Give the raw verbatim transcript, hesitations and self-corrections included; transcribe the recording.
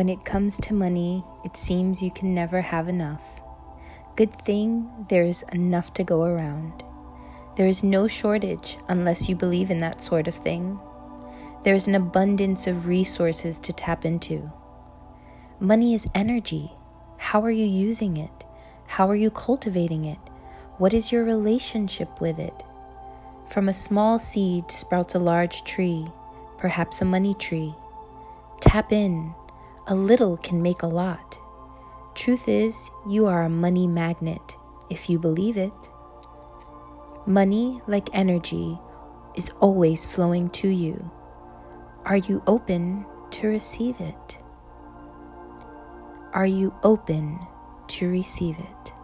When it comes to money, it seems you can never have enough. Good thing there is enough to go around. There is no shortage unless you believe in that sort of thing. There is an abundance of resources to tap into. Money is energy. How are you using it? How are you cultivating it? What is your relationship with it? From a small seed sprouts a large tree, perhaps a money tree. Tap in. A little can make a lot. Truth is, you are a money magnet, if you believe it. Money, like energy, is always flowing to you. Are you open to receive it? Are you open to receive it?